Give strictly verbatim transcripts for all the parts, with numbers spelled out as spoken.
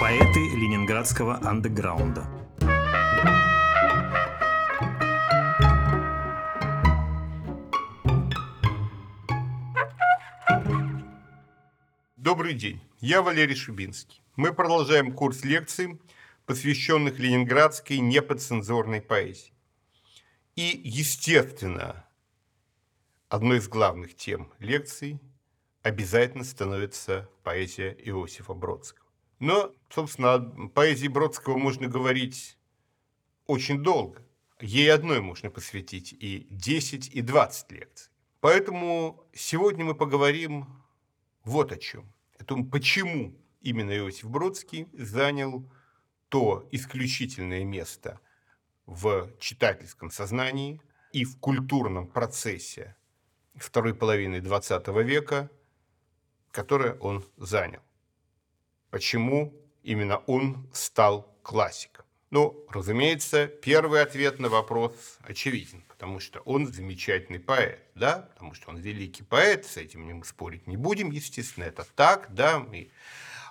Поэты ленинградского андеграунда. Добрый день, я Валерий Шубинский. Мы продолжаем курс лекций, посвященных ленинградской неподцензурной поэзии. И, естественно, одной из главных тем лекций обязательно становится поэзия Иосифа Бродского. Но, собственно, о поэзии Бродского можно говорить очень долго. Ей одной можно посвятить и десять, и двадцать лекций. Поэтому сегодня мы поговорим вот о чем. О том, почему именно Иосиф Бродский занял то исключительное место в читательском сознании и в культурном процессе второй половины двадцатого века, которое он занял. Почему именно он стал классиком? Ну, разумеется, первый ответ на вопрос очевиден, потому что он замечательный поэт, да, потому что он великий поэт, с этим мы спорить не будем, естественно, это так, да, мы...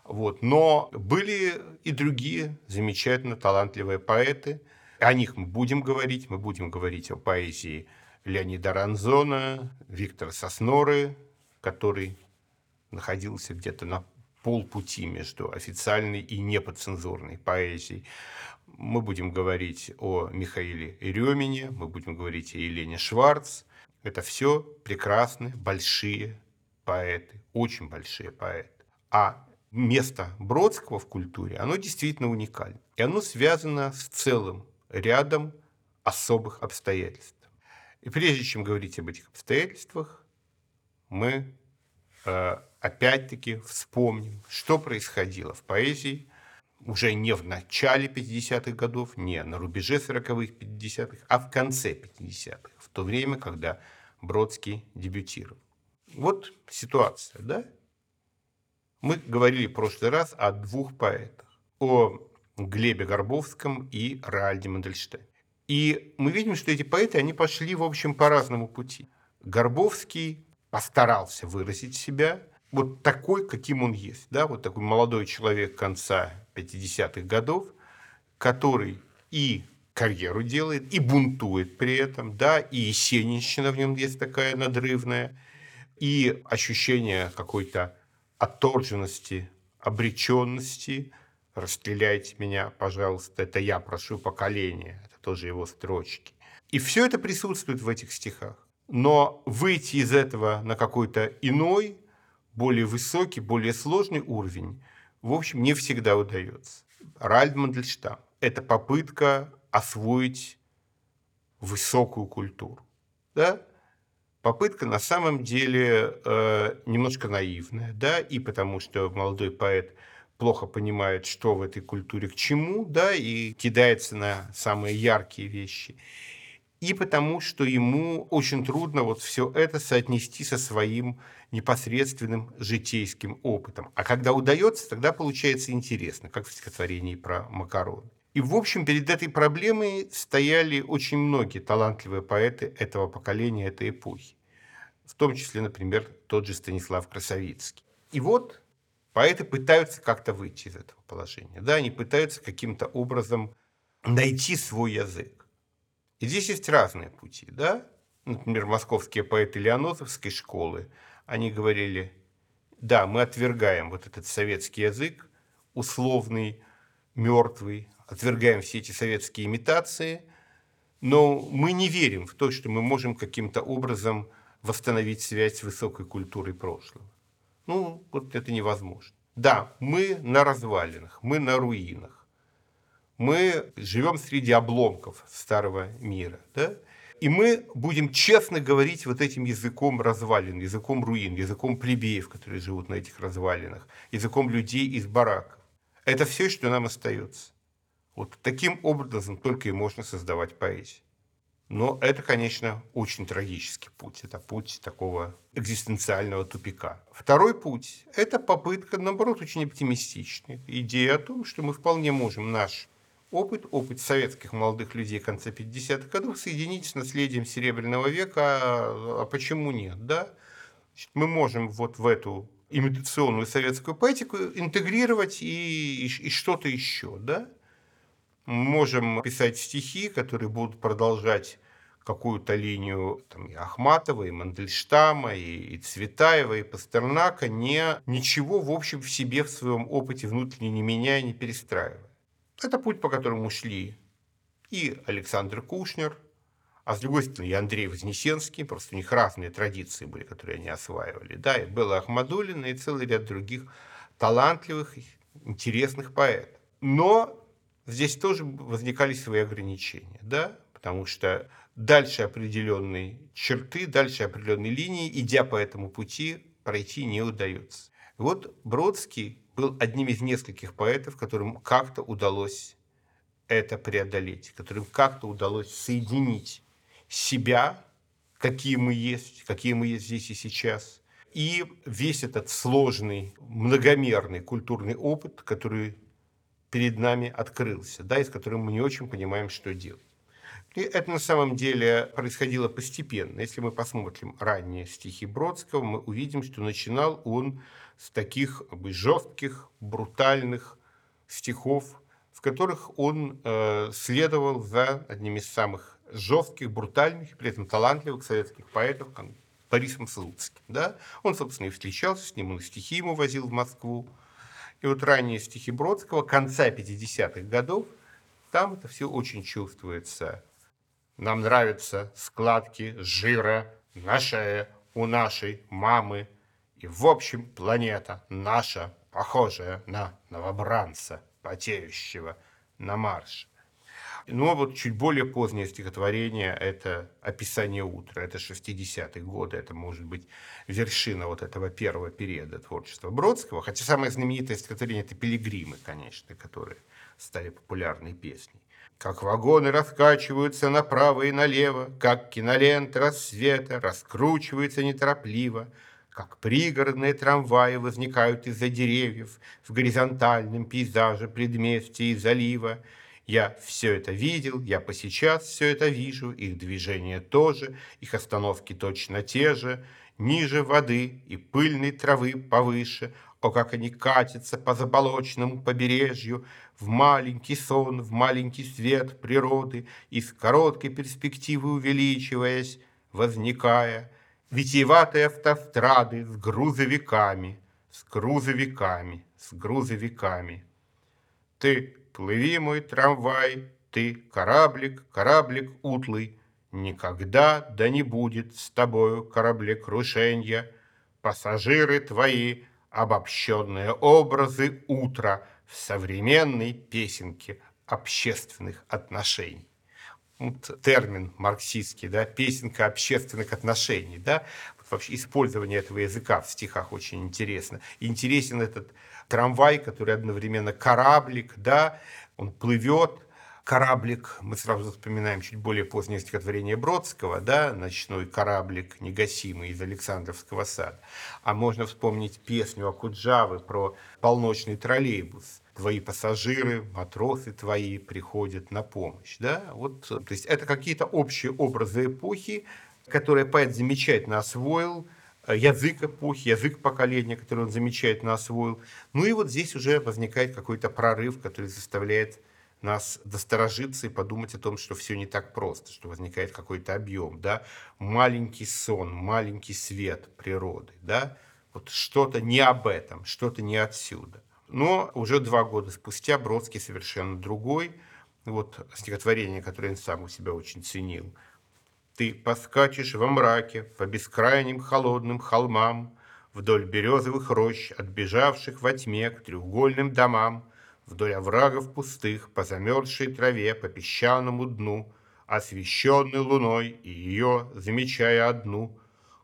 Вот. Но были и другие замечательно талантливые поэты. О них мы будем говорить. Мы будем говорить о поэзии Леонида Ранзона, Виктора Сосноры, который находился где-то на полпути между официальной и неподцензурной поэзией. Мы будем говорить о Михаиле Ремине, мы будем говорить о Елене Шварц. Это все прекрасные, большие поэты, очень большие поэты. А место Бродского в культуре, оно действительно уникально. И оно связано с целым рядом особых обстоятельств. И прежде чем говорить об этих обстоятельствах, мы э, опять-таки вспомним, что происходило в поэзии уже не в начале пятидесятых годов, не на рубеже сороковых, пятидесятых, а в конце пятидесятых, в то время, когда Бродский дебютировал. Вот ситуация, да? Мы говорили в прошлый раз о двух поэтах, о Глебе Горбовском и Ральде Мандельштаме. И мы видим, что эти поэты, они пошли, в общем, по разному пути. Горбовский постарался выразить себя вот такой, каким он есть, да, вот такой молодой человек конца пятидесятых годов, который и карьеру делает, и бунтует при этом, да, и есенинщина в нем есть такая надрывная, и ощущение какой-то отторженности, обреченности, расстреляйте меня, пожалуйста, это я прошу поколения, это тоже его строчки. И все это присутствует в этих стихах. Но выйти из этого на какой-то иной, более высокий, более сложный уровень, в общем, не всегда удается. Ральд Мандельштам – это попытка освоить высокую культуру, да? Попытка на самом деле э, немножко наивная, да, и потому что молодой поэт плохо понимает, что в этой культуре к чему, да, и кидается на самые яркие вещи, и потому что ему очень трудно вот все это соотнести со своим непосредственным житейским опытом. А когда удается, тогда получается интересно, как в стихотворении про макароны. И, в общем, перед этой проблемой стояли очень многие талантливые поэты этого поколения, этой эпохи. В том числе, например, тот же Станислав Красовицкий. И вот поэты пытаются как-то выйти из этого положения. Да, они пытаются каким-то образом найти свой язык. И здесь есть разные пути. Да? Например, московские поэты Леонозовской школы, они говорили, да, мы отвергаем вот этот советский язык, условный, мертвый, отвергаем все эти советские имитации, но мы не верим в то, что мы можем каким-то образом восстановить связь с высокой культурой прошлого. Ну, вот это невозможно. Да, мы на развалинах, мы на руинах, мы живем среди обломков старого мира, да? И мы будем честно говорить вот этим языком развалин, языком руин, языком плебеев, которые живут на этих развалинах, языком людей из бараков. Это все, что нам остается. Вот таким образом только и можно создавать поэзию. Но это, конечно, очень трагический путь. Это путь такого экзистенциального тупика. Второй путь – это попытка, наоборот, очень оптимистичная. Идея о том, что мы вполне можем наш опыт, опыт советских молодых людей конца пятидесятых годов, соединить с наследием Серебряного века. А почему нет? Да? Мы можем вот в эту имитационную советскую поэтику интегрировать и, и, и что-то еще, да? Мы можем писать стихи, которые будут продолжать какую-то линию там, и Ахматова, и Мандельштама, и, и Цветаева, и Пастернака, не, ничего, в общем, в себе, в своем опыте внутренне не меняя, не перестраивая. Это путь, по которому шли и Александр Кушнер, а с другой стороны и Андрей Вознесенский, просто у них разные традиции были, которые они осваивали, да, и Белла Ахмадулина, и целый ряд других талантливых, интересных поэтов. Но здесь тоже возникали свои ограничения, да, потому что дальше определенной черты, дальше определенной линии, идя по этому пути, пройти не удается. И вот Бродский был одним из нескольких поэтов, которым как-то удалось это преодолеть, которым как-то удалось соединить себя, какие мы есть, какие мы есть здесь и сейчас, и весь этот сложный, многомерный культурный опыт, который перед нами открылся, да, и с которым мы не очень понимаем, что делать. И это на самом деле происходило постепенно. Если мы посмотрим ранние стихи Бродского, мы увидим, что начинал он с таких как бы, жестких, брутальных стихов, в которых он э, следовал за одним из самых жестких, брутальных, при этом талантливых советских поэтов Борисом Слуцким. Да? Он, собственно, и встречался с ним, он стихи ему возил в Москву. И вот ранние стихи Бродского конца пятидесятых годов, там это все очень чувствуется. Нам нравятся складки жира на шее у нашей мамы. И, в общем, планета наша, похожая на новобранца, потеющего на марше. Ну, вот чуть более позднее стихотворение – это описание утра, это шестидесятые годы, это, может быть, вершина вот этого первого периода творчества Бродского. Хотя самое знаменитое стихотворение – это «Пилигримы», конечно, которые стали популярной песней. Как вагоны раскачиваются направо и налево, как кинолента рассвета раскручивается неторопливо, как пригородные трамваи возникают из-за деревьев в горизонтальном пейзаже предместья и залива. Я все это видел, я по сейчас все это вижу, их движения тоже, их остановки точно те же, ниже воды и пыльной травы повыше. О, как они катятся по заболоченному побережью в маленький сон, в маленький свет природы, из короткой перспективы увеличиваясь, возникая, витиеватые автострады с грузовиками, с грузовиками, с грузовиками. Ты плыви, мой трамвай, ты кораблик, кораблик утлый, никогда да не будет с тобою кораблекрушенья, пассажиры твои, обобщенные образы утра в современной песенке общественных отношений. Вот термин марксистский, да, песенка общественных отношений. Да? Вот вообще использование этого языка в стихах очень интересно. Интересен этот трамвай, который одновременно кораблик, да, он плывет. Кораблик, мы сразу вспоминаем чуть более позднее стихотворение Бродского, да, «Ночной кораблик негасимый» из Александровского сада. А можно вспомнить песню Акуджавы про полночный троллейбус. Твои пассажиры, матросы твои приходят на помощь. Да? Вот, то есть это какие-то общие образы эпохи, которые поэт замечательно освоил, язык эпохи, язык поколения, который он замечательно освоил. Ну и вот здесь уже возникает какой-то прорыв, который заставляет нас насторожиться и подумать о том, что все не так просто, что возникает какой-то объем, да, маленький сон, маленький свет природы, да, вот что-то не об этом, что-то не отсюда. Но уже два года спустя Бродский совершенно другой, вот стихотворение, которое он сам у себя очень ценил. «Ты поскачешь во мраке по бескрайним холодным холмам, вдоль березовых рощ, отбежавших во тьме к треугольным домам, вдоль оврагов пустых, по замерзшей траве, по песчаному дну, освещенной луной и ее, замечая одну,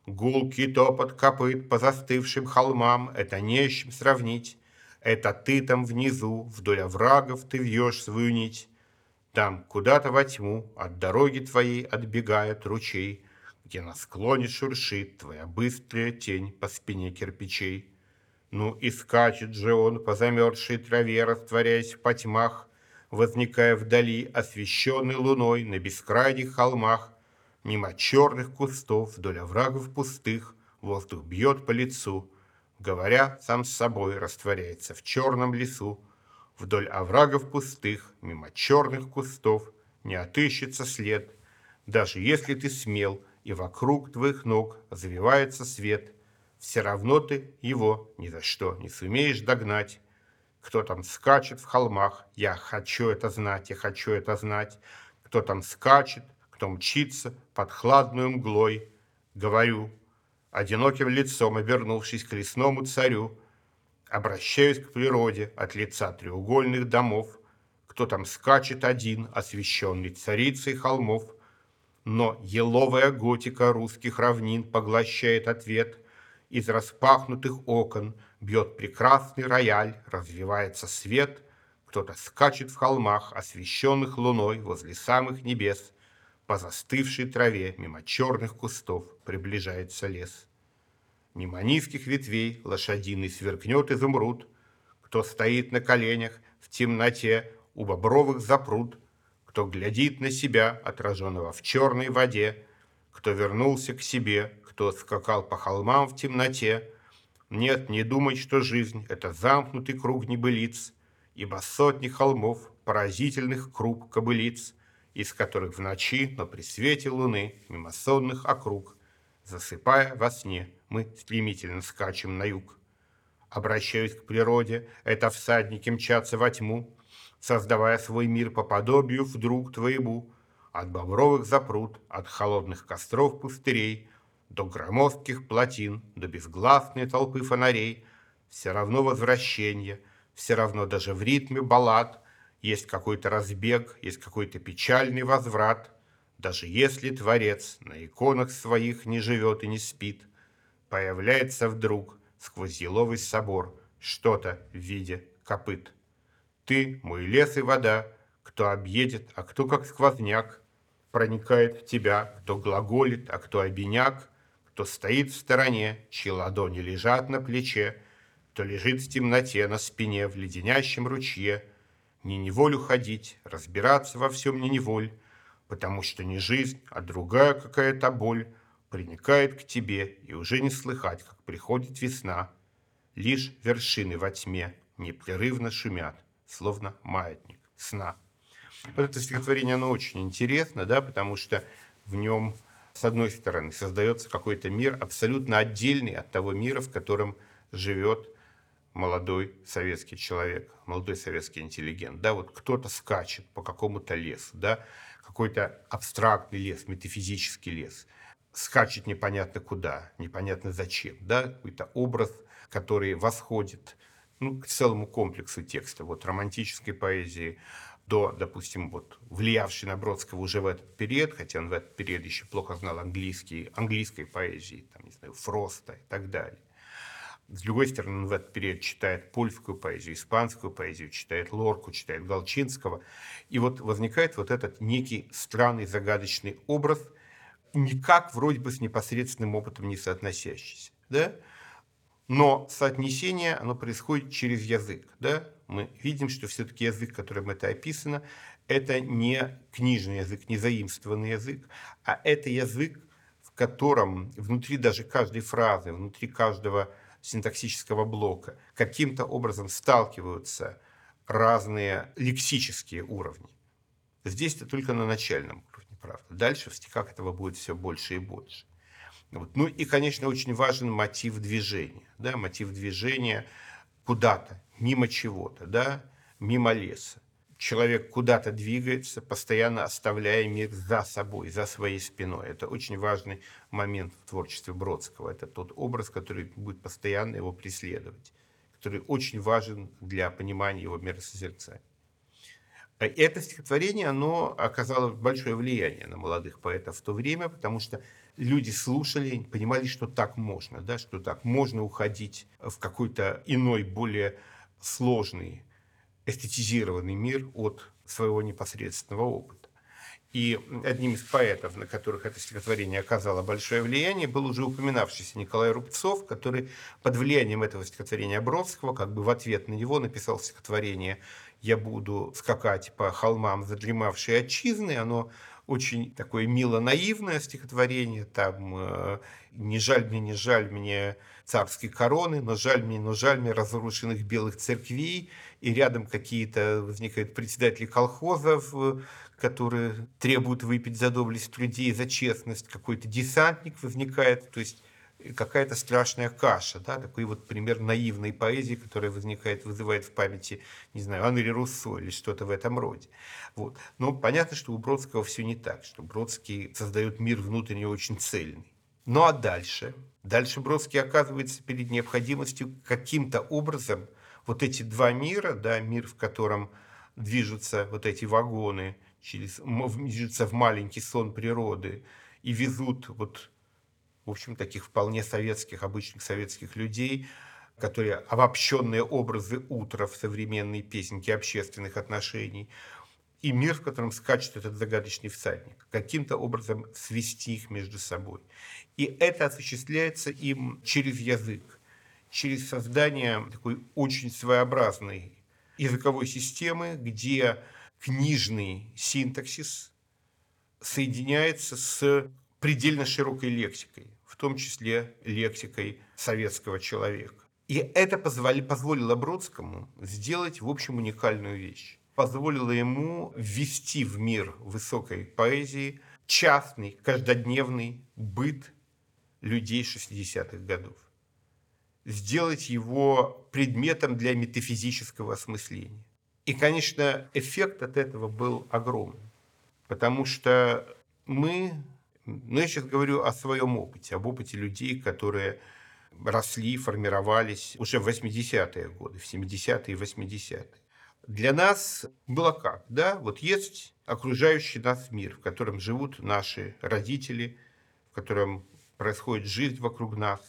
гулкий топот копыт по застывшим холмам, это не с чем сравнить, это ты там внизу, вдоль оврагов ты вьешь свою нить, там куда-то во тьму, от дороги твоей отбегает ручей, где на склоне шуршит твоя быстрая тень по спине кирпичей. Ну и скачет же он по замерзшей траве, растворяясь в потьмах, возникая вдали, освещенный луной, на бескрайних холмах, мимо черных кустов, вдоль оврагов пустых, воздух бьет по лицу. говоря, сам с собой растворяется в черном лесу, вдоль оврагов пустых, мимо черных кустов, не отыщется след, даже если ты смел, и вокруг твоих ног завивается свет, все равно ты его ни за что не сумеешь догнать. Кто там скачет в холмах, я хочу это знать, я хочу это знать. Кто там скачет, кто мчится под хладную мглой, говорю, одиноким лицом обернувшись к лесному царю, обращаюсь к природе от лица треугольных домов. Кто там скачет один, освещенный царицей холмов, но еловая готика русских равнин поглощает ответ. Из распахнутых окон бьет прекрасный рояль, развивается свет. Кто-то скачет в холмах, освещенных луной возле самых небес. По застывшей траве мимо черных кустов приближается лес. Мимо низких ветвей лошадиный сверкнет изумруд. Кто стоит на коленях в темноте у бобровых запрут. Кто глядит на себя, отраженного в черной воде. Кто вернулся к себе, кто скакал по холмам в темноте. Нет, не думать, что жизнь — это замкнутый круг небылиц, ибо сотни холмов, поразительных круг кобылиц, из которых в ночи, но при свете луны, мимо сонных округ, засыпая во сне, мы стремительно скачем на юг. Обращаюсь к природе, это всадники мчатся во тьму, создавая свой мир по подобию вдруг твоему, от бобровых запрут, от холодных костров пустырей, до громоздких плотин, до безгласной толпы фонарей, все равно возвращение, все равно даже в ритме баллад, есть какой-то разбег, есть какой-то печальный возврат, даже если Творец на иконах своих не живет и не спит, появляется вдруг сквозь еловый собор что-то в виде копыт. Ты, мой лес и вода, кто объедет, а кто как сквозняк, проникает в тебя, кто глаголит, а кто обиняк, кто стоит в стороне, чьи ладони лежат на плече, кто лежит в темноте на спине в леденящем ручье. Не неволю ходить, разбираться во всем не неволь, потому что не жизнь, а другая какая-то боль приникает к тебе, и уже не слыхать, как приходит весна. Лишь вершины во тьме непрерывно шумят, словно маятник сна. Вот это стихотворение, оно очень интересно, да, потому что в нем, с одной стороны, создается какой-то мир, абсолютно отдельный от того мира, в котором живет молодой советский человек, молодой советский интеллигент. Да, вот кто-то скачет по какому-то лесу, да, какой-то абстрактный лес, метафизический лес. Скачет непонятно куда, непонятно зачем, да, какой-то образ, который восходит, ну, к целому комплексу текста, вот романтической поэзии, до, допустим, вот, влиявший на Бродского уже в этот период, хотя он в этот период еще плохо знал английский, английской поэзии, там, не знаю, Фроста и так далее. С другой стороны, он в этот период читает польскую поэзию, испанскую поэзию, читает Лорку, читает Галчинского. И вот возникает вот этот некий странный, загадочный образ, никак вроде бы с непосредственным опытом не соотносящийся, да? Но соотнесение, оно происходит через язык, да? Мы видим, что все-таки язык, которым это описано, это не книжный язык, не заимствованный язык, а это язык, в котором внутри даже каждой фразы, внутри каждого синтаксического блока каким-то образом сталкиваются разные лексические уровни. Здесь это только на начальном уровне, правда. Дальше в стихах этого будет все больше и больше. Вот. Ну и, конечно, очень важен мотив движения. Да? Мотив движения куда-то, мимо чего-то, да, мимо леса. Человек куда-то двигается, постоянно оставляя мир за собой, за своей спиной. Это очень важный момент в творчестве Бродского. Это тот образ, который будет постоянно его преследовать, который очень важен для понимания его миросозерцания. Это стихотворение, оно оказало большое влияние на молодых поэтов в то время, потому что люди слушали, понимали, что так можно, да, что так можно уходить в какой-то иной, более сложный, эстетизированный мир от своего непосредственного опыта. И одним из поэтов, на которых это стихотворение оказало большое влияние, был уже упоминавшийся Николай Рубцов, который под влиянием этого стихотворения Бродского, как бы в ответ на него, написал стихотворение «Я буду скакать по холмам задремавшей отчизны». Оно очень такое мило-наивное стихотворение, там «Не жаль мне, не жаль мне царской короны, но жаль мне, но жаль мне разрушенных белых церквей», и рядом какие-то возникают председатели колхозов, которые требуют выпить за доблесть людей, за честность, какой-то десантник возникает, то есть какая-то страшная каша, да, такой вот пример наивной поэзии, которая возникает, вызывает в памяти, не знаю, Анри Руссо или что-то в этом роде. Вот. Но понятно, что у Бродского все не так, что Бродский создает мир внутренне очень цельный. Ну а дальше? Дальше Бродский оказывается перед необходимостью каким-то образом вот эти два мира, да, мир, в котором движутся вот эти вагоны, через, движутся в маленький сон природы и везут вот, в общем, таких вполне советских, обычных советских людей, которые обобщенные образы утра в современной песенке общественных отношений, и мир, в котором скачет этот загадочный всадник, каким-то образом свести их между собой. И это осуществляется им через язык, через создание такой очень своеобразной языковой системы, где книжный синтаксис соединяется с предельно широкой лексикой, в том числе лексикой советского человека. И это позволи, позволило Бродскому сделать, в общем, уникальную вещь. Позволило ему ввести в мир высокой поэзии частный, каждодневный быт людей шестидесятых годов. Сделать его предметом для метафизического осмысления. И, конечно, эффект от этого был огромный, потому что мы... Но я сейчас говорю о своем опыте, об опыте людей, которые росли, формировались уже в восьмидесятые годы, в семидесятые и восьмидесятые. Для нас было как? Да? Вот есть окружающий нас мир, в котором живут наши родители, в котором происходит жизнь вокруг нас,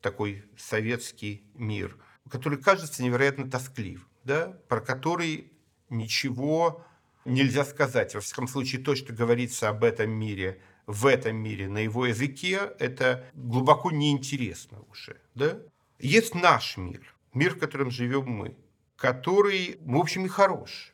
такой советский мир, который кажется невероятно тосклив, да? Про который ничего нельзя сказать. Во всяком случае, то, что говорится об этом мире, в этом мире, на его языке, это глубоко неинтересно уже. Да? Есть наш мир, мир, в котором живем мы, который, в общем, и хорош.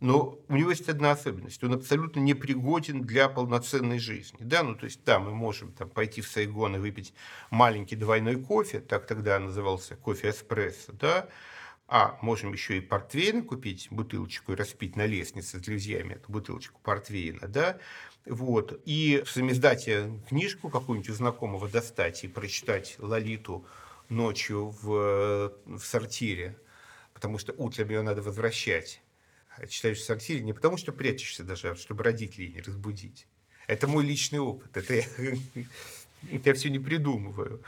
Но у него есть одна особенность. Он абсолютно непригоден для полноценной жизни. Да? Ну, то есть, да, мы можем там, пойти в Сайгон и выпить маленький двойной кофе, так тогда назывался кофе-эспрессо, да? А можем еще и портвейна купить, бутылочку, и распить на лестнице с друзьями эту бутылочку портвейна, да? Вот. И в самиздате книжку какую-нибудь у знакомого достать и прочитать «Лолиту» ночью в, в сортире, потому что утром ее надо возвращать. А читаешь в сортире не потому, что прячешься даже, а чтобы родителей не разбудить. Это мой личный опыт, это я, я все не придумываю.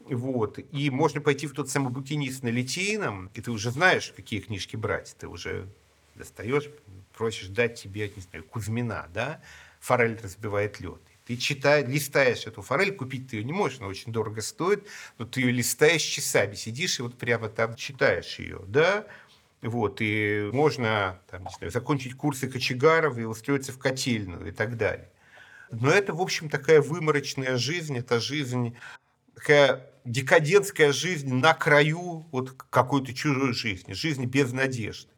Вот. И можно пойти в тот самый букинист на Литейном, и ты уже знаешь, какие книжки брать. Ты уже достаешь, просишь дать тебе, не знаю, Кузьмина, да? «Форель разбивает лед». Ты читаешь, листаешь эту форель, купить ты ее не можешь, она очень дорого стоит, но ты ее листаешь часами, сидишь и вот прямо там читаешь ее, да? Вот, и можно, там, не знаю, закончить курсы кочегаров и устроиться в котельную и так далее. Но это, в общем, такая выморочная жизнь, это жизнь... такая декадентская жизнь на краю вот какой-то чужой жизни, жизни без надежды,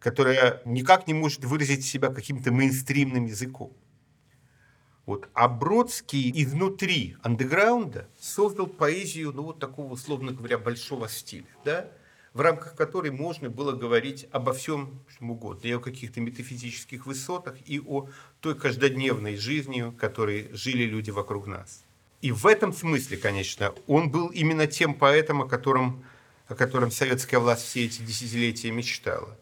которая никак не может выразить себя каким-то мейнстримным языком. Вот. А Бродский изнутри андеграунда создал поэзию, ну, вот такого, условно говоря, большого стиля, да? В рамках которой можно было говорить обо всем, чем угодно, и о каких-то метафизических высотах, и о той каждодневной жизни, которой жили люди вокруг нас. И в этом смысле, конечно, он был именно тем поэтом, о котором, о котором советская власть все эти десятилетия мечтала.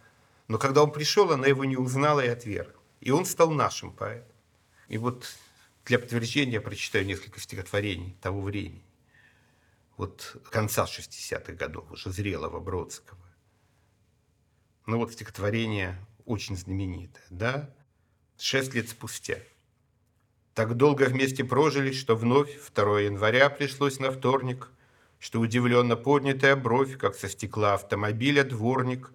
Но когда он пришел, она его не узнала и отвергла. И он стал нашим поэтом. И вот для подтверждения я прочитаю несколько стихотворений того времени. Вот конца шестидесятых годов, уже зрелого Бродского. Ну вот стихотворение очень знаменитое, да? «Шесть лет спустя». Так долго вместе прожили, что вновь второго января пришлось на вторник, что удивленно поднятая бровь, как со стекла автомобиля дворник,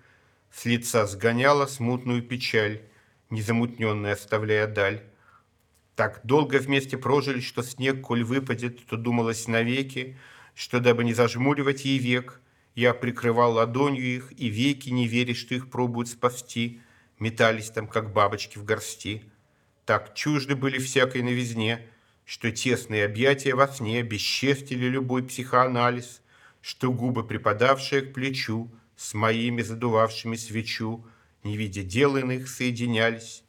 с лица сгоняла смутную печаль, незамутненная оставляя даль. Так долго вместе прожили, что снег, коль выпадет, то думалось навеки, что, дабы не зажмуривать ей век, я прикрывал ладонью их, и веки, не веря, что их пробуют спасти, метались там, как бабочки в горсти. так чужды были всякой новизне, что тесные объятия во сне бесчестили любой психоанализ, что губы, припадавшие к плечу, с моими задувавшими свечу, не видя дел иных, соединялись.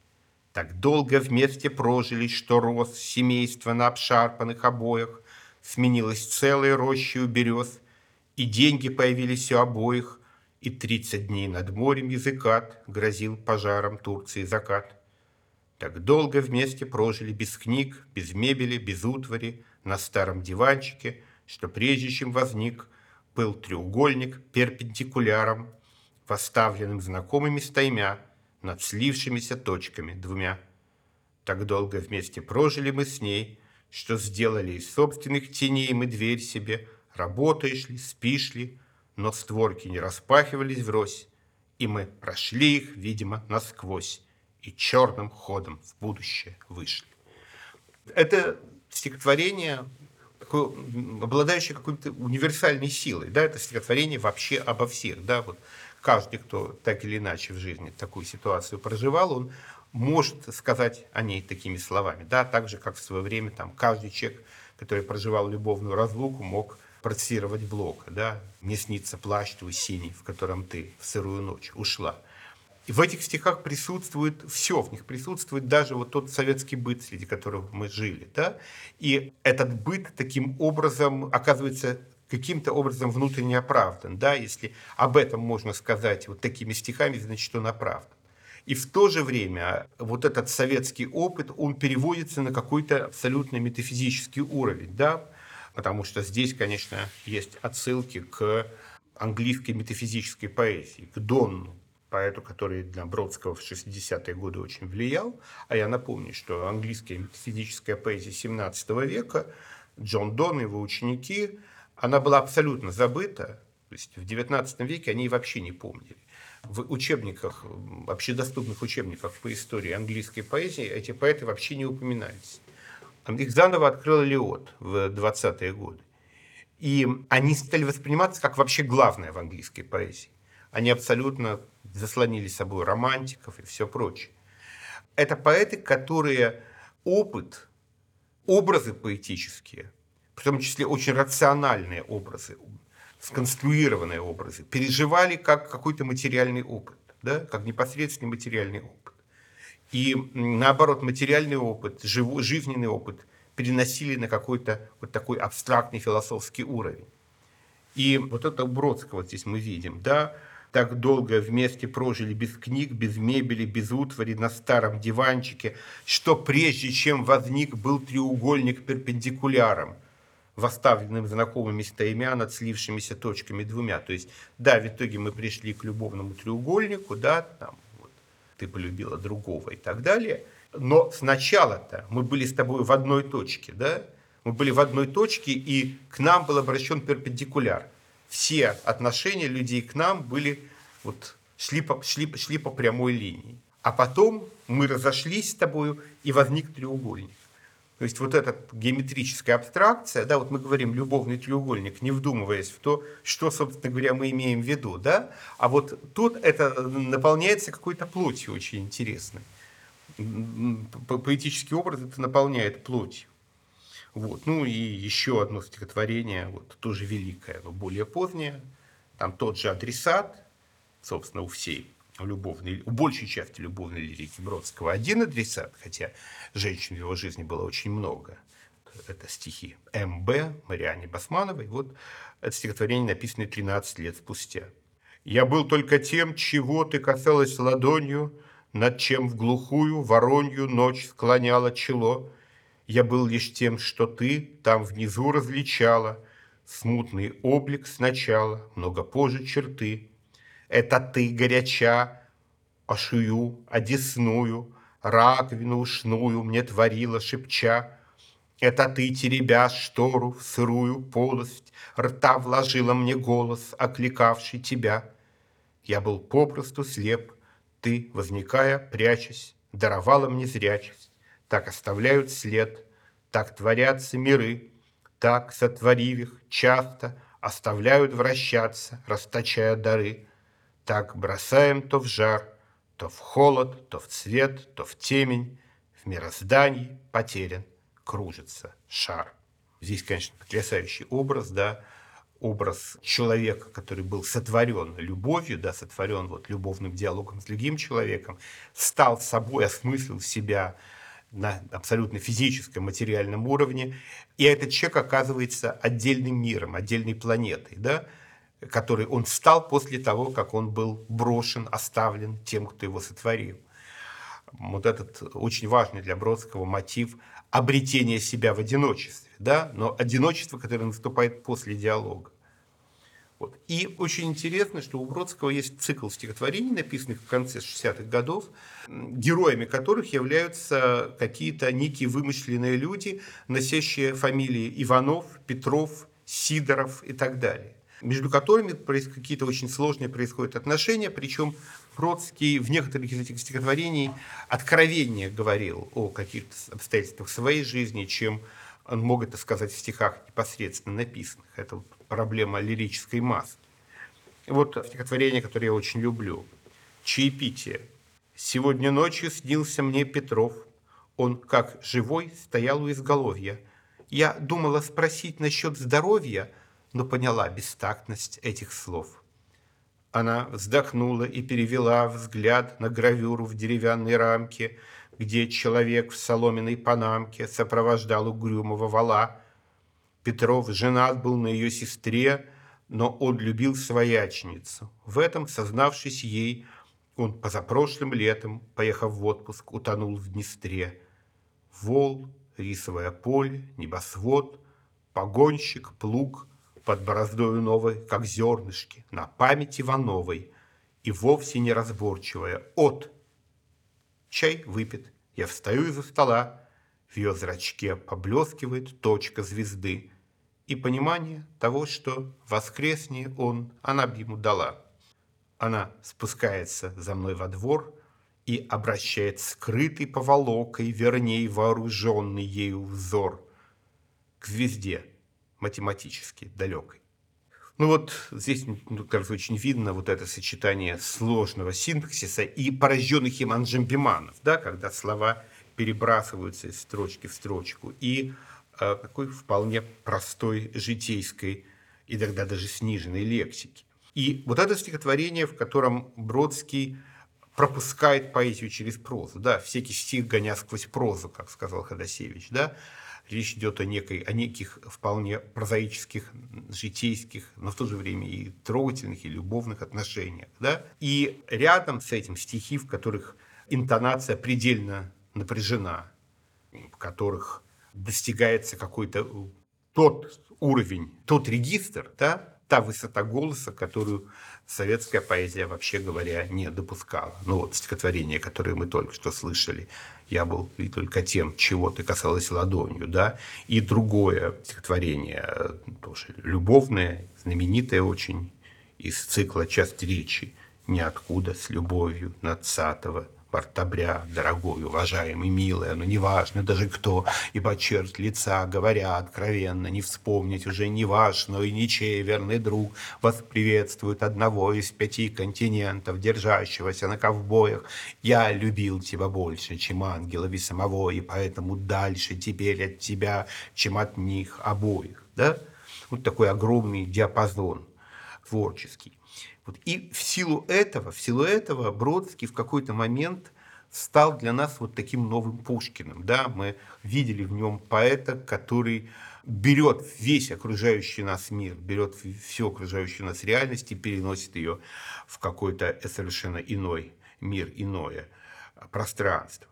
Так долго вместе прожили, что рос семейство на обшарпанных обоях, сменилось целой рощею берез, и деньги появились у обоих, и тридцать дней над морем языкат грозил пожаром Турции закат. Так долго вместе прожили без книг, без мебели, без утвари, на старом диванчике, что прежде чем возник, был треугольник перпендикуляром, поставленным знакомыми стаймя, над слившимися точками двумя. Так долго вместе прожили мы с ней, что сделали из собственных теней мы дверь себе, работаешь ли, спишь ли, но створки не распахивались врозь, и мы прошли их, видимо, насквозь, и черным ходом в будущее вышли. Это стихотворение, такое, обладающее какой-то универсальной силой, да, это стихотворение вообще обо всех, да, вот. Каждый, кто так или иначе в жизни такую ситуацию проживал, он может сказать о ней такими словами. Да, так же, как в свое время там, каждый человек, который проживал любовную разлуку, мог процитировать Блока. Да? «Мне снится плащ твой синий, в котором ты в сырую ночь ушла». И в этих стихах присутствует все, в них присутствует даже вот тот советский быт, среди которого мы жили. Да? И этот быт таким образом оказывается... каким-то образом внутренне оправдан. Да? Если об этом можно сказать вот такими стихами, значит, он оправдан. И в то же время вот этот советский опыт, он переводится на какой-то абсолютно метафизический уровень. Да? Потому что здесь, конечно, есть отсылки к английской метафизической поэзии, к Донну, поэту, который для Бродского в шестидесятые годы очень влиял. А я напомню, что английская метафизическая поэзия семнадцатого века, Джон Донн и его ученики, она была абсолютно забыта, то есть в девятнадцатом веке они вообще не помнили. В учебниках, общедоступных учебниках по истории английской поэзии эти поэты вообще не упоминались. Их заново открыл Элиот в двадцатые годы. И они стали восприниматься как вообще главное в английской поэзии. Они абсолютно заслонили собой романтиков и все прочее. Это поэты, которые опыт, образы поэтические, в том числе очень рациональные образы, сконструированные образы, переживали как какой-то материальный опыт, да? Как непосредственный материальный опыт. И наоборот, материальный опыт, жив... жизненный опыт переносили на какой-то вот такой абстрактный философский уровень. И вот это у Бродского здесь мы видим, да? Так долго вместе прожили без книг, без мебели, без утвари, на старом диванчике, что прежде чем возник, был треугольник перпендикуляром, восставленным знакомыми стаймя над слившимися точками двумя. То есть, да, в итоге мы пришли к любовному треугольнику, да, там, вот, ты полюбила другого и так далее, но сначала-то мы были с тобой в одной точке, да, мы были в одной точке, и к нам был обращен перпендикуляр. Все отношения людей к нам были, вот, шли по, шли, шли по прямой линии. А потом мы разошлись с тобою, и возник треугольник. То есть вот эта геометрическая абстракция, да, вот мы говорим любовный треугольник, не вдумываясь в то, что, собственно говоря, мы имеем в виду, да, а вот тут это наполняется какой-то плотью очень интересной. Поэтический образ это наполняет плотью. Вот. Ну и еще одно стихотворение, вот, тоже великое, но более позднее, там тот же адресат, собственно, у всей. Любовной, у большей части любовной лирики Бродского один адресат, хотя женщин в его жизни было очень много. Это стихи М Б Марианне Басмановой. Вот это стихотворение, написанное тринадцать лет спустя. «Я был только тем, чего ты касалась ладонью, над чем в глухую воронью ночь склоняла чело. Я был лишь тем, что ты там внизу различала, смутный облик сначала, много позже черты. Это ты горяча, ошую, одесную, раковину ушную мне творила, шепча. Это ты, теребя штору в сырую полость, рта вложила мне голос, окликавший тебя. Я был попросту слеп, ты, возникая, прячась, даровала мне зрячесть. Так оставляют след, так творятся миры, так, сотворив их, часто оставляют вращаться, расточая дары. Так бросаем то в жар, то в холод, то в цвет, то в темень, в мирозданий потерян, кружится шар. Здесь, конечно, потрясающий образ, да, образ человека, который был сотворен любовью, да, сотворен вот любовным диалогом с другим человеком, стал собой, осмыслил себя на абсолютно физическом, материальном уровне, и этот человек оказывается отдельным миром, отдельной планетой, да, который он стал после того, как он был брошен, оставлен тем, кто его сотворил. Вот этот очень важный для Бродского мотив обретения себя в одиночестве, да, но одиночество, которое наступает после диалога. Вот. И очень интересно, что у Бродского есть цикл стихотворений, написанных в конце шестидесятых годов, героями которых являются какие-то некие вымышленные люди, носящие фамилии Иванов, Петров, Сидоров и так далее, между которыми какие-то очень сложные происходят отношения, причем Бродский в некоторых из этих стихотворений откровеннее говорил о каких-то обстоятельствах своей жизни, чем он мог это сказать в стихах непосредственно написанных. Это проблема лирической массы. Вот стихотворение, которое я очень люблю. «Чаепитие. Сегодня ночью снился мне Петров. Он, как живой, стоял у изголовья. Я думала спросить насчет здоровья, но поняла бестактность этих слов». Она вздохнула и перевела взгляд на гравюру в деревянной рамке, где человек в соломенной панамке сопровождал угрюмого вала. Петров женат был на ее сестре, но он любил свояченицу. В этом, сознавшись ей, он позапрошлым летом, поехав в отпуск, утонул в Днестре. Вол, рисовое поле, небосвод, погонщик, плуг, под бороздою новой, как зернышки, на память Ивановой, и вовсе неразборчивая «от». Чай выпит, я встаю из-за стола, в ее зрачке поблескивает точка звезды и понимание того, что воскреснее он, она бы ему дала. Она спускается за мной во двор и обращает скрытый поволокой, верней вооруженный ею взор к звезде, математически далекой. Ну вот здесь, ну, кажется, очень видно вот это сочетание сложного синтаксиса и порожденных им анжамбиманов, да, когда слова перебрасываются из строчки в строчку, и э, такой вполне простой житейской, иногда даже сниженной лексики. И вот это стихотворение, в котором Бродский пропускает поэзию через прозу, да, всякий стих гоня сквозь прозу, как сказал Ходосевич, да. Речь идет о, некой, о неких вполне прозаических, житейских, но в то же время и трогательных, и любовных отношениях. Да? И рядом с этим стихи, в которых интонация предельно напряжена, в которых достигается какой-то тот уровень, тот регистр, да? Та высота голоса, которую советская поэзия, вообще говоря, не допускала. Ну вот стихотворение, которое мы только что слышали, «Я был и только тем, чего ты касалась ладонью», да, и другое стихотворение, тоже любовное, знаменитое очень, из цикла «Часть речи», «Ниоткуда с любовью двадцатого октября, дорогой, уважаемый, милая, но неважно даже кто, ибо черт лица, говоря откровенно, не вспомнить уже не ваш, но и ничей верный друг, вас приветствует одного из пяти континентов, держащегося на ковбоях. Я любил тебя больше, чем ангелов и самого, и поэтому дальше теперь от тебя, чем от них обоих». Да? Вот такой огромный диапазон творческий. И в силу этого, в силу этого Бродский в какой-то момент стал для нас вот таким новым Пушкиным. Да? Мы видели в нем поэта, который берет весь окружающий нас мир, берет всю окружающую нас реальность и переносит ее в какой-то совершенно иной мир, иное пространство.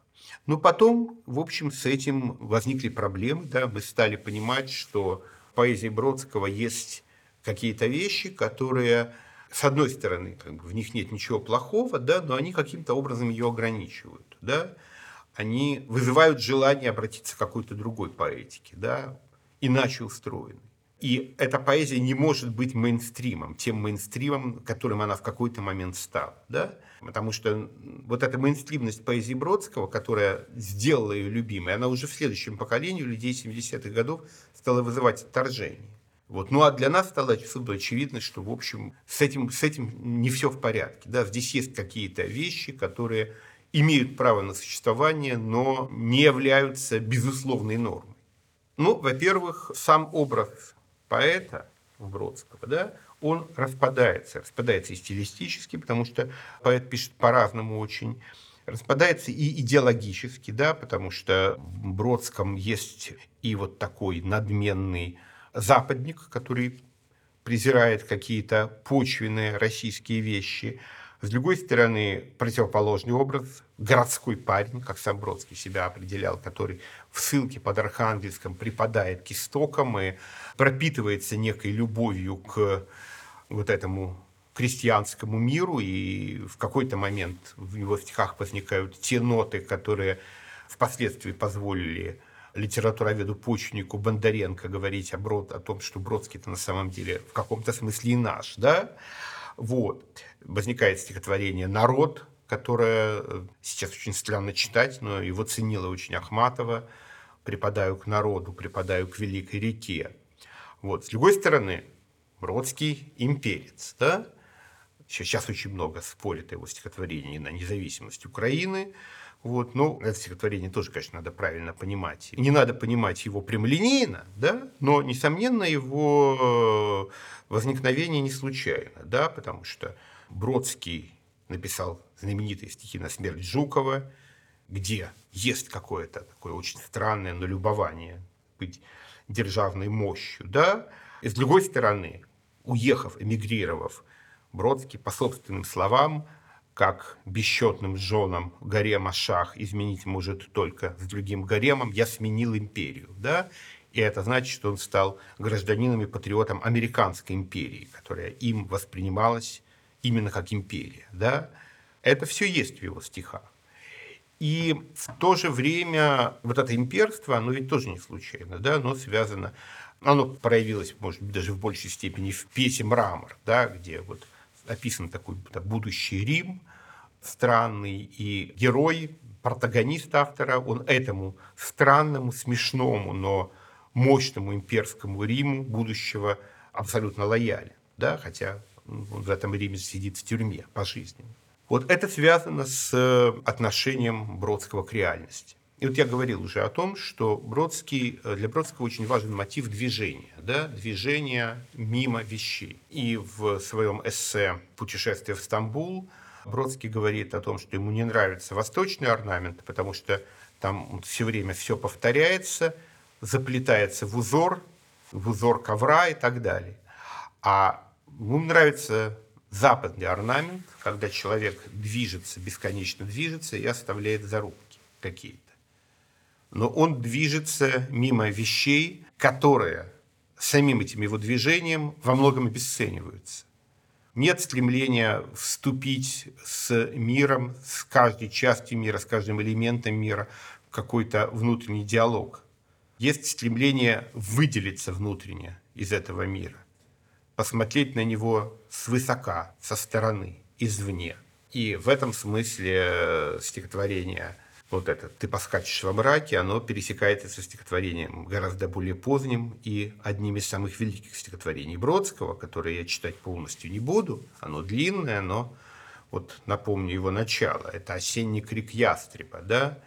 Но потом, в общем, с этим возникли проблемы. Да? Мы стали понимать, что в поэзии Бродского есть какие-то вещи, которые... С одной стороны, как бы в них нет ничего плохого, да, но они каким-то образом ее ограничивают. Да? Они вызывают желание обратиться к какой-то другой поэтике, да, иначе устроенной. И эта поэзия не может быть мейнстримом, тем мейнстримом, которым она в какой-то момент стала. Да? Потому что вот эта мейнстримность поэзии Бродского, которая сделала ее любимой, она уже в следующем поколении людей семидесятых годов стала вызывать отторжение. Вот. Ну а для нас стало очевидно, что, в общем, с этим, с этим не все в порядке. Да? Здесь есть какие-то вещи, которые имеют право на существование, но не являются безусловной нормой. Ну, во-первых, сам образ поэта Бродского, да, он распадается, распадается и стилистически, потому что поэт пишет по-разному очень, распадается и идеологически, да, потому что в Бродском есть и вот такой надменный западник, который презирает какие-то почвенные российские вещи. С другой стороны, противоположный образ – городской парень, как сам Бродский себя определял, который в ссылке под Архангельском припадает к истокам и пропитывается некой любовью к вот этому крестьянскому миру, и в какой-то момент в его стихах возникают те ноты, которые впоследствии позволили литературоведу-почвеннику Бондаренко говорить о, Брод, о том, что Бродский-то на самом деле в каком-то смысле и наш, да? Вот. Возникает стихотворение «Народ», которое сейчас очень странно читать, но его ценила очень Ахматова. «Припадаю к народу, припадаю к великой реке». Вот. С другой стороны, Бродский имперец. Да? Сейчас очень много спорит о его стихотворении на независимость Украины. Вот. Но это стихотворение тоже, конечно, надо правильно понимать. Не надо понимать его прямолинейно, да? Но, несомненно, его возникновение не случайно, да? Потому что Бродский написал знаменитые стихи «На смерть Жукова», где есть какое-то такое очень странное налюбование быть державной мощью. Да? И, с другой стороны, уехав, эмигрировав, Бродский, по собственным словам, как бесчетным женам гарема шах изменить может только с другим гаремом, я сменил империю. Да? И это значит, что он стал гражданином и патриотом американской империи, которая им воспринималась именно как империя. Да? Это все есть в его стихах. И в то же время вот это имперство, оно ведь тоже не случайно, да? Оно связано, оно проявилось, может быть, даже в большей степени в пьесе «Мрамор», да? Где вот описан такой будущий Рим, странный, и герой, протагонист автора, он этому странному, смешному, но мощному имперскому Риму будущего абсолютно лоялен, да? Хотя он в этом Риме сидит в тюрьме по жизни. Вот это связано с отношением Бродского к реальности. И вот я говорил уже о том, что Бродский, для Бродского очень важен мотив движения, да? Движение мимо вещей. И в своем эссе «Путешествие в Стамбул» Бродский говорит о том, что ему не нравится восточный орнамент, потому что там все время все повторяется, заплетается в узор, в узор ковра и так далее. А ему нравится западный орнамент, когда человек движется, бесконечно движется и оставляет зарубки какие-то. Но он движется мимо вещей, которые самим этим его движением во многом обесцениваются. Нет стремления вступить с миром, с каждой частью мира, с каждым элементом мира в какой-то внутренний диалог. Есть стремление выделиться внутренне из этого мира, посмотреть на него свысока, со стороны, извне. И в этом смысле стихотворение вот это «Ты поскачешь во мраке», оно пересекается со стихотворением гораздо более поздним и одним из самых великих стихотворений Бродского, которое я читать полностью не буду. Оно длинное, но вот напомню его начало. Это «Осенний крик ястреба». Да?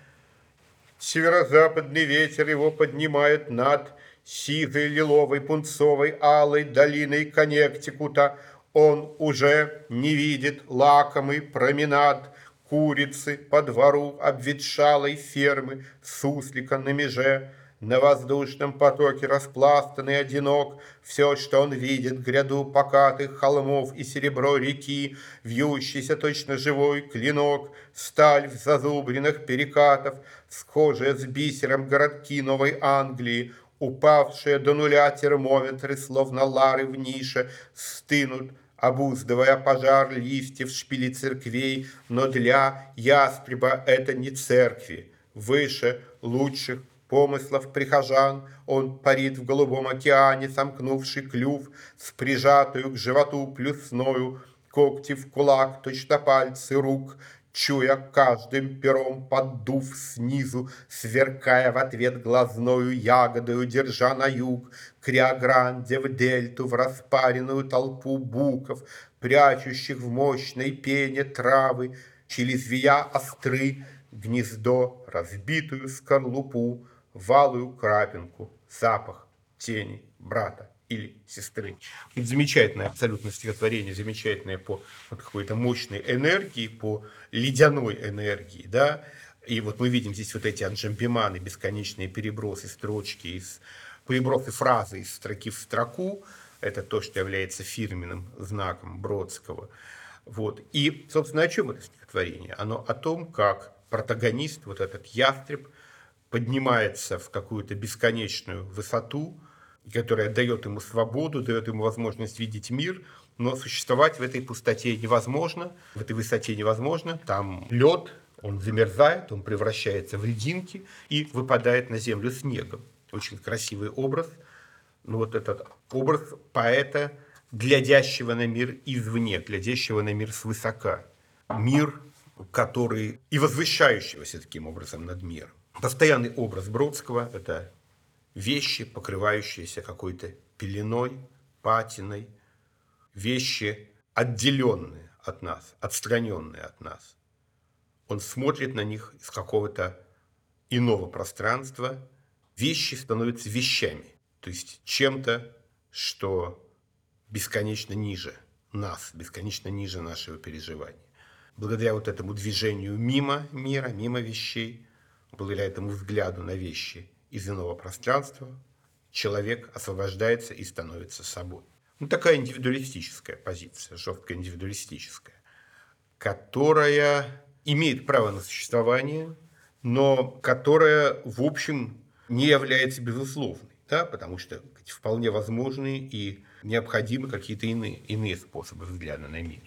«Северо-западный ветер его поднимает над сизой, лиловой, пунцовой, алой долиной Коннектикута. Он уже не видит лакомый променад курицы по двору обветшалой фермы, суслика на меже, на воздушном потоке распластанный одинок. Все, что он видит, гряду покатых холмов и серебро реки, вьющийся точно живой клинок, сталь в зазубренных перекатов, схожие с бисером городки Новой Англии, упавшие до нуля термометры, словно лары в нише, стынут, обуздывая пожар листьев шпили церквей, но для ястреба это не церкви. Выше лучших помыслов прихожан он парит в голубом океане, сомкнувший клюв с прижатую к животу плюсною, когти в кулак, точно пальцы рук, чуя каждым пером поддув снизу, сверкая в ответ глазною ягодою, держа на юг, к Рио-Гранде, в дельту, в распаренную толпу буков, прячущих в мощной пене травы, челезвия остры, гнездо, разбитую скорлупу, валую крапинку, запах тени брата или сестры. Замечательное абсолютно стихотворение, замечательное по вот какой-то мощной энергии, по ледяной энергии, да. И вот мы видим здесь вот эти анджамбиманы, бесконечные перебросы строчки, из, перебросы фразы из строки в строку. Это то, что является фирменным знаком Бродского. Вот. И, собственно, о чем это стихотворение? Оно о том, как протагонист, вот этот ястреб, поднимается в какую-то бесконечную высоту, которая дает ему свободу, дает ему возможность видеть мир, но существовать в этой пустоте невозможно, в этой высоте невозможно. Там лед, он замерзает, он превращается в льдинки и выпадает на землю снегом. Очень красивый образ. Но вот этот образ поэта, глядящего на мир извне, глядящего на мир свысока. Мир, который и возвышающегося таким образом над миром. Постоянный образ Бродского – это вещи, покрывающиеся какой-то пеленой, патиной, вещи, отделенные от нас, отстраненные от нас. Он смотрит на них из какого-то иного пространства. Вещи становятся вещами, то есть чем-то, что бесконечно ниже нас, бесконечно ниже нашего переживания. Благодаря вот этому движению мимо мира, мимо вещей, благодаря этому взгляду на вещи из иного пространства, человек освобождается и становится собой. Ну, такая индивидуалистическая позиция, жестко индивидуалистическая, которая имеет право на существование, но которая, в общем, не является безусловной, да, потому что вполне возможны и необходимы какие-то иные, иные способы взгляда на мир.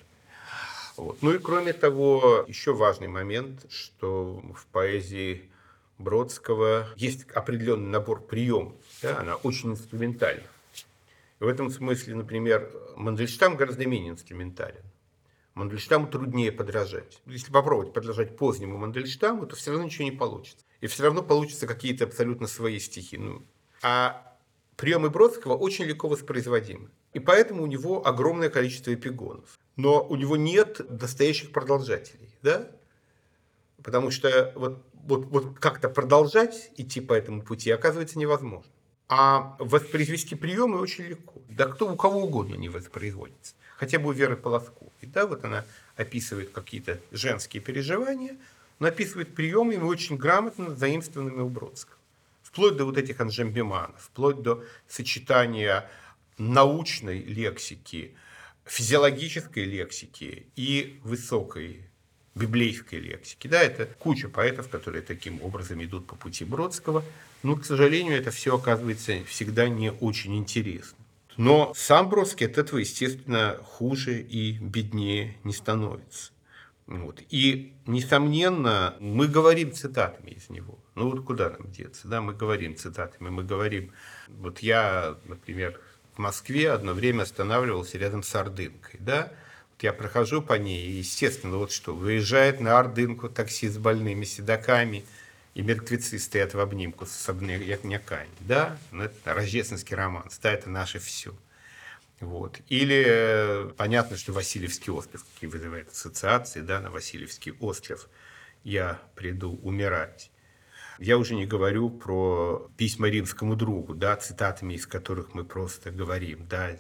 Вот. Ну и кроме того, еще важный момент, что в поэзии Бродского есть определенный набор приемов, да, она очень инструментальна. И в этом смысле, например, Мандельштам гораздо менее инструментален. Мандельштаму труднее подражать. Если попробовать подражать позднему Мандельштаму, то все равно ничего не получится. И все равно получатся какие-то абсолютно свои стихи. Ну, а приемы Бродского очень легко воспроизводимы. И поэтому у него огромное количество эпигонов. Но у него нет настоящих продолжателей. Да? Потому что вот, вот, вот как-то продолжать идти по этому пути оказывается невозможно. А воспроизвести приемы очень легко. Да кто у кого угодно не воспроизводится. Хотя бы у Веры Полосковой. Да, вот она описывает какие-то женские переживания, но описывает приемами очень грамотно заимствованными у Бродского. Вплоть до вот этих анджамбиманов, вплоть до сочетания научной лексики, физиологической лексики и высокой библейской лексики. Да, это куча поэтов, которые таким образом идут по пути Бродского. Но, к сожалению, это все оказывается всегда не очень интересно. Но сам Бродский от этого, естественно, хуже и беднее не становится. Вот. И, несомненно, мы говорим цитатами из него. Ну вот куда нам деться? Да? Мы говорим цитатами, мы говорим... Вот я, например, в Москве одно время останавливался рядом с Ордынкой. Да? Вот я прохожу по ней, и, естественно, вот что, выезжает на Ордынку такси с больными седоками, и мертвецы стоят в обнимку с особняками, да, ну, это рождественский романс, да, это наше все. Вот. Или понятно, что Васильевский остров, какие вызывает ассоциации, да, на Васильевский остров я приду умирать. Я уже не говорю про письма римскому другу, да, цитатами из которых мы просто говорим, да,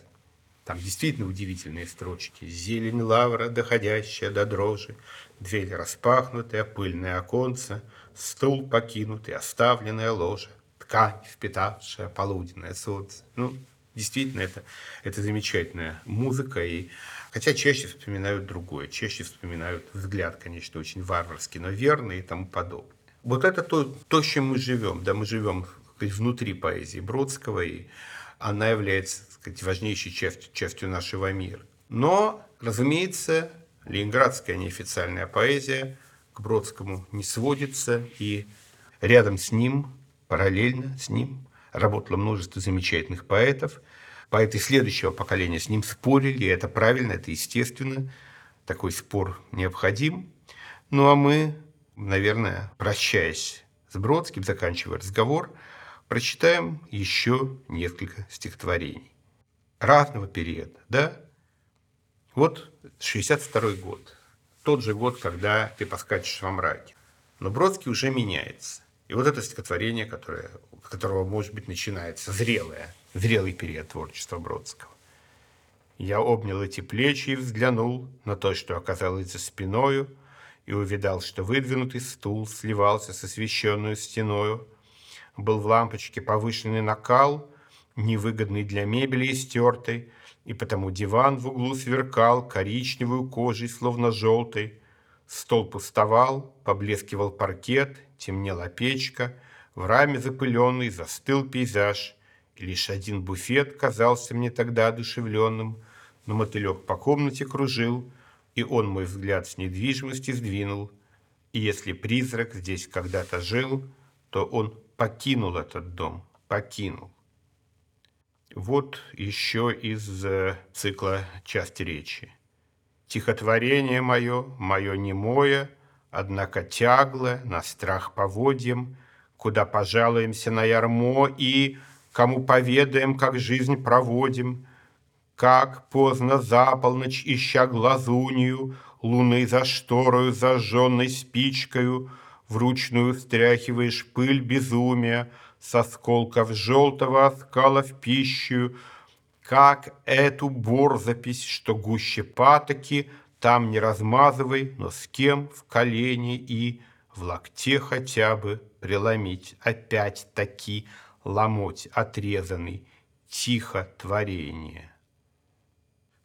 там действительно удивительные строчки. «Зелень лавра, доходящая до дрожи, дверь распахнутая, пыльное оконце, стул покинутый, оставленная ложа, ткань, впитавшая полуденное солнце». Ну, действительно, это, это замечательная музыка. И, хотя чаще вспоминают другое, чаще вспоминают взгляд, конечно, очень варварский, но верный и тому подобное. Вот это то, то с чем мы живем. Да, мы живем внутри поэзии Бродского, и она является, так сказать, важнейшей частью, частью нашего мира. Но, разумеется, ленинградская неофициальная поэзия к Бродскому не сводится, и рядом с ним, параллельно с ним, работало множество замечательных поэтов. Поэты следующего поколения с ним спорили, и это правильно, это естественно, такой спор необходим. Ну а мы, наверное, прощаясь с Бродским, заканчивая разговор, прочитаем еще несколько стихотворений разного периода. Да? Вот шестьдесят второй год. тот же год, когда ты поскачешь во мраке. Но Бродский уже меняется. И вот это стихотворение, которое, с которого, может быть, начинается зрелое, зрелый период творчества Бродского. Я обнял эти плечи и взглянул на то, что оказалось за спиною, и увидал, что выдвинутый стул сливался с освещенную стеною. Был в лампочке повышенный накал, невыгодный для мебели и стертый, и потому диван в углу сверкал коричневую кожей, словно желтый. Стол пустовал, поблескивал паркет, темнела печка, в раме запыленный застыл пейзаж. И лишь один буфет казался мне тогда одушевленным, но мотылек по комнате кружил, и он мой взгляд с недвижимости сдвинул. И если призрак здесь когда-то жил, то он покинул этот дом, покинул. Вот еще из цикла «Часть речи». Тихотворение мое, мое немое, однако тягло на страх поводьем, куда пожалуемся на ярмо и кому поведаем, как жизнь проводим, как поздно за полночь, ища глазунью, луны за шторою, зажженной спичкою, вручную стряхиваешь пыль безумия, с осколков желтого оскала в пищу, как эту борзопись, что гуще патоки, там не размазывай, но с кем в колене и в локте хотя бы преломить, опять-таки ломоть отрезанный, тихо творение.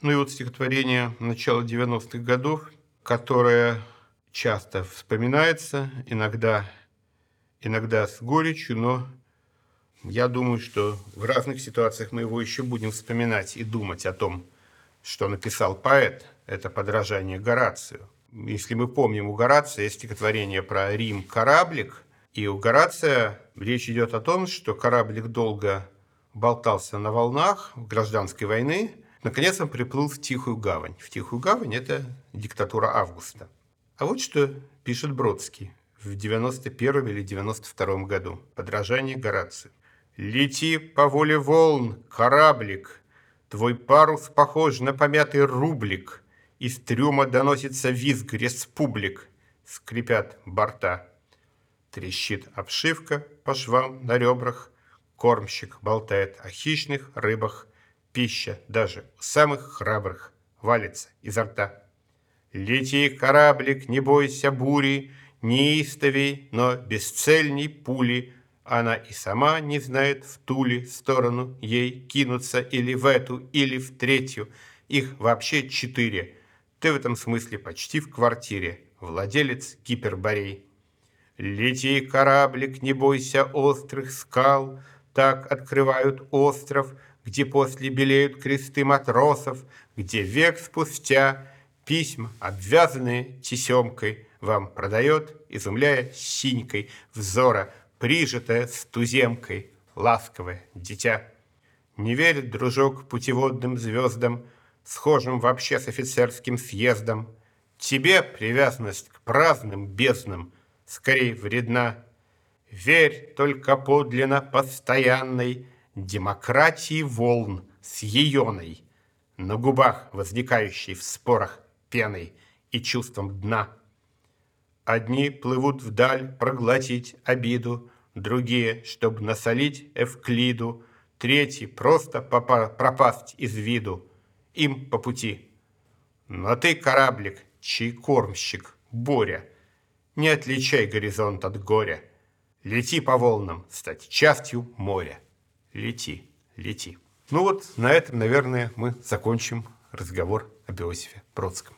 Ну и вот стихотворение начала девяностых годов, которое часто вспоминается, иногда, иногда с горечью, но я думаю, что в разных ситуациях мы его еще будем вспоминать и думать о том, что написал поэт. Это подражание Горацию. Если мы помним, у Горация есть стихотворение про Рим «Кораблик». И у Горация речь идет о том, что кораблик долго болтался на волнах гражданской войны. Наконец он приплыл в Тихую гавань. В Тихую гавань – это диктатура Августа. А вот что пишет Бродский в девяносто первом или девяносто втором году. Подражание Горацию. «Лети по воле волн, кораблик, твой парус похож на помятый рублик, из трюма доносится визг республик, скрипят борта, трещит обшивка по швам на ребрах, кормщик болтает о хищных рыбах, пища даже у самых храбрых валится изо рта. Лети, кораблик, не бойся бури, неистовей, но бесцельней пули, она и сама не знает, в ту ли сторону ей кинуться, или в эту, или в третью. Их вообще четыре. Ты в этом смысле почти в квартире. Владелец гиперборей. Лети, кораблик, не бойся острых скал. Так открывают остров, где после белеют кресты матросов, где век спустя письма, обвязанные тесемкой, вам продает, изумляя синькой взора, прижатая с туземкой, ласковое дитя. Не верит, дружок, путеводным звездам, схожим вообще с офицерским съездом. Тебе привязанность к праздным безднам скорее вредна. Верь только подлинно постоянной демократии волн с еёной, на губах возникающей в спорах пеной и чувством дна. Одни плывут вдаль проглотить обиду, другие, чтобы насолить Эвклиду, третьи просто попа- пропасть из виду, им по пути. Но ты, кораблик, чей кормщик, Боря, не отличай горизонт от горя, лети по волнам, стать частью моря, лети, лети». Ну вот на этом, наверное, мы закончим разговор об Иосифе Бродском.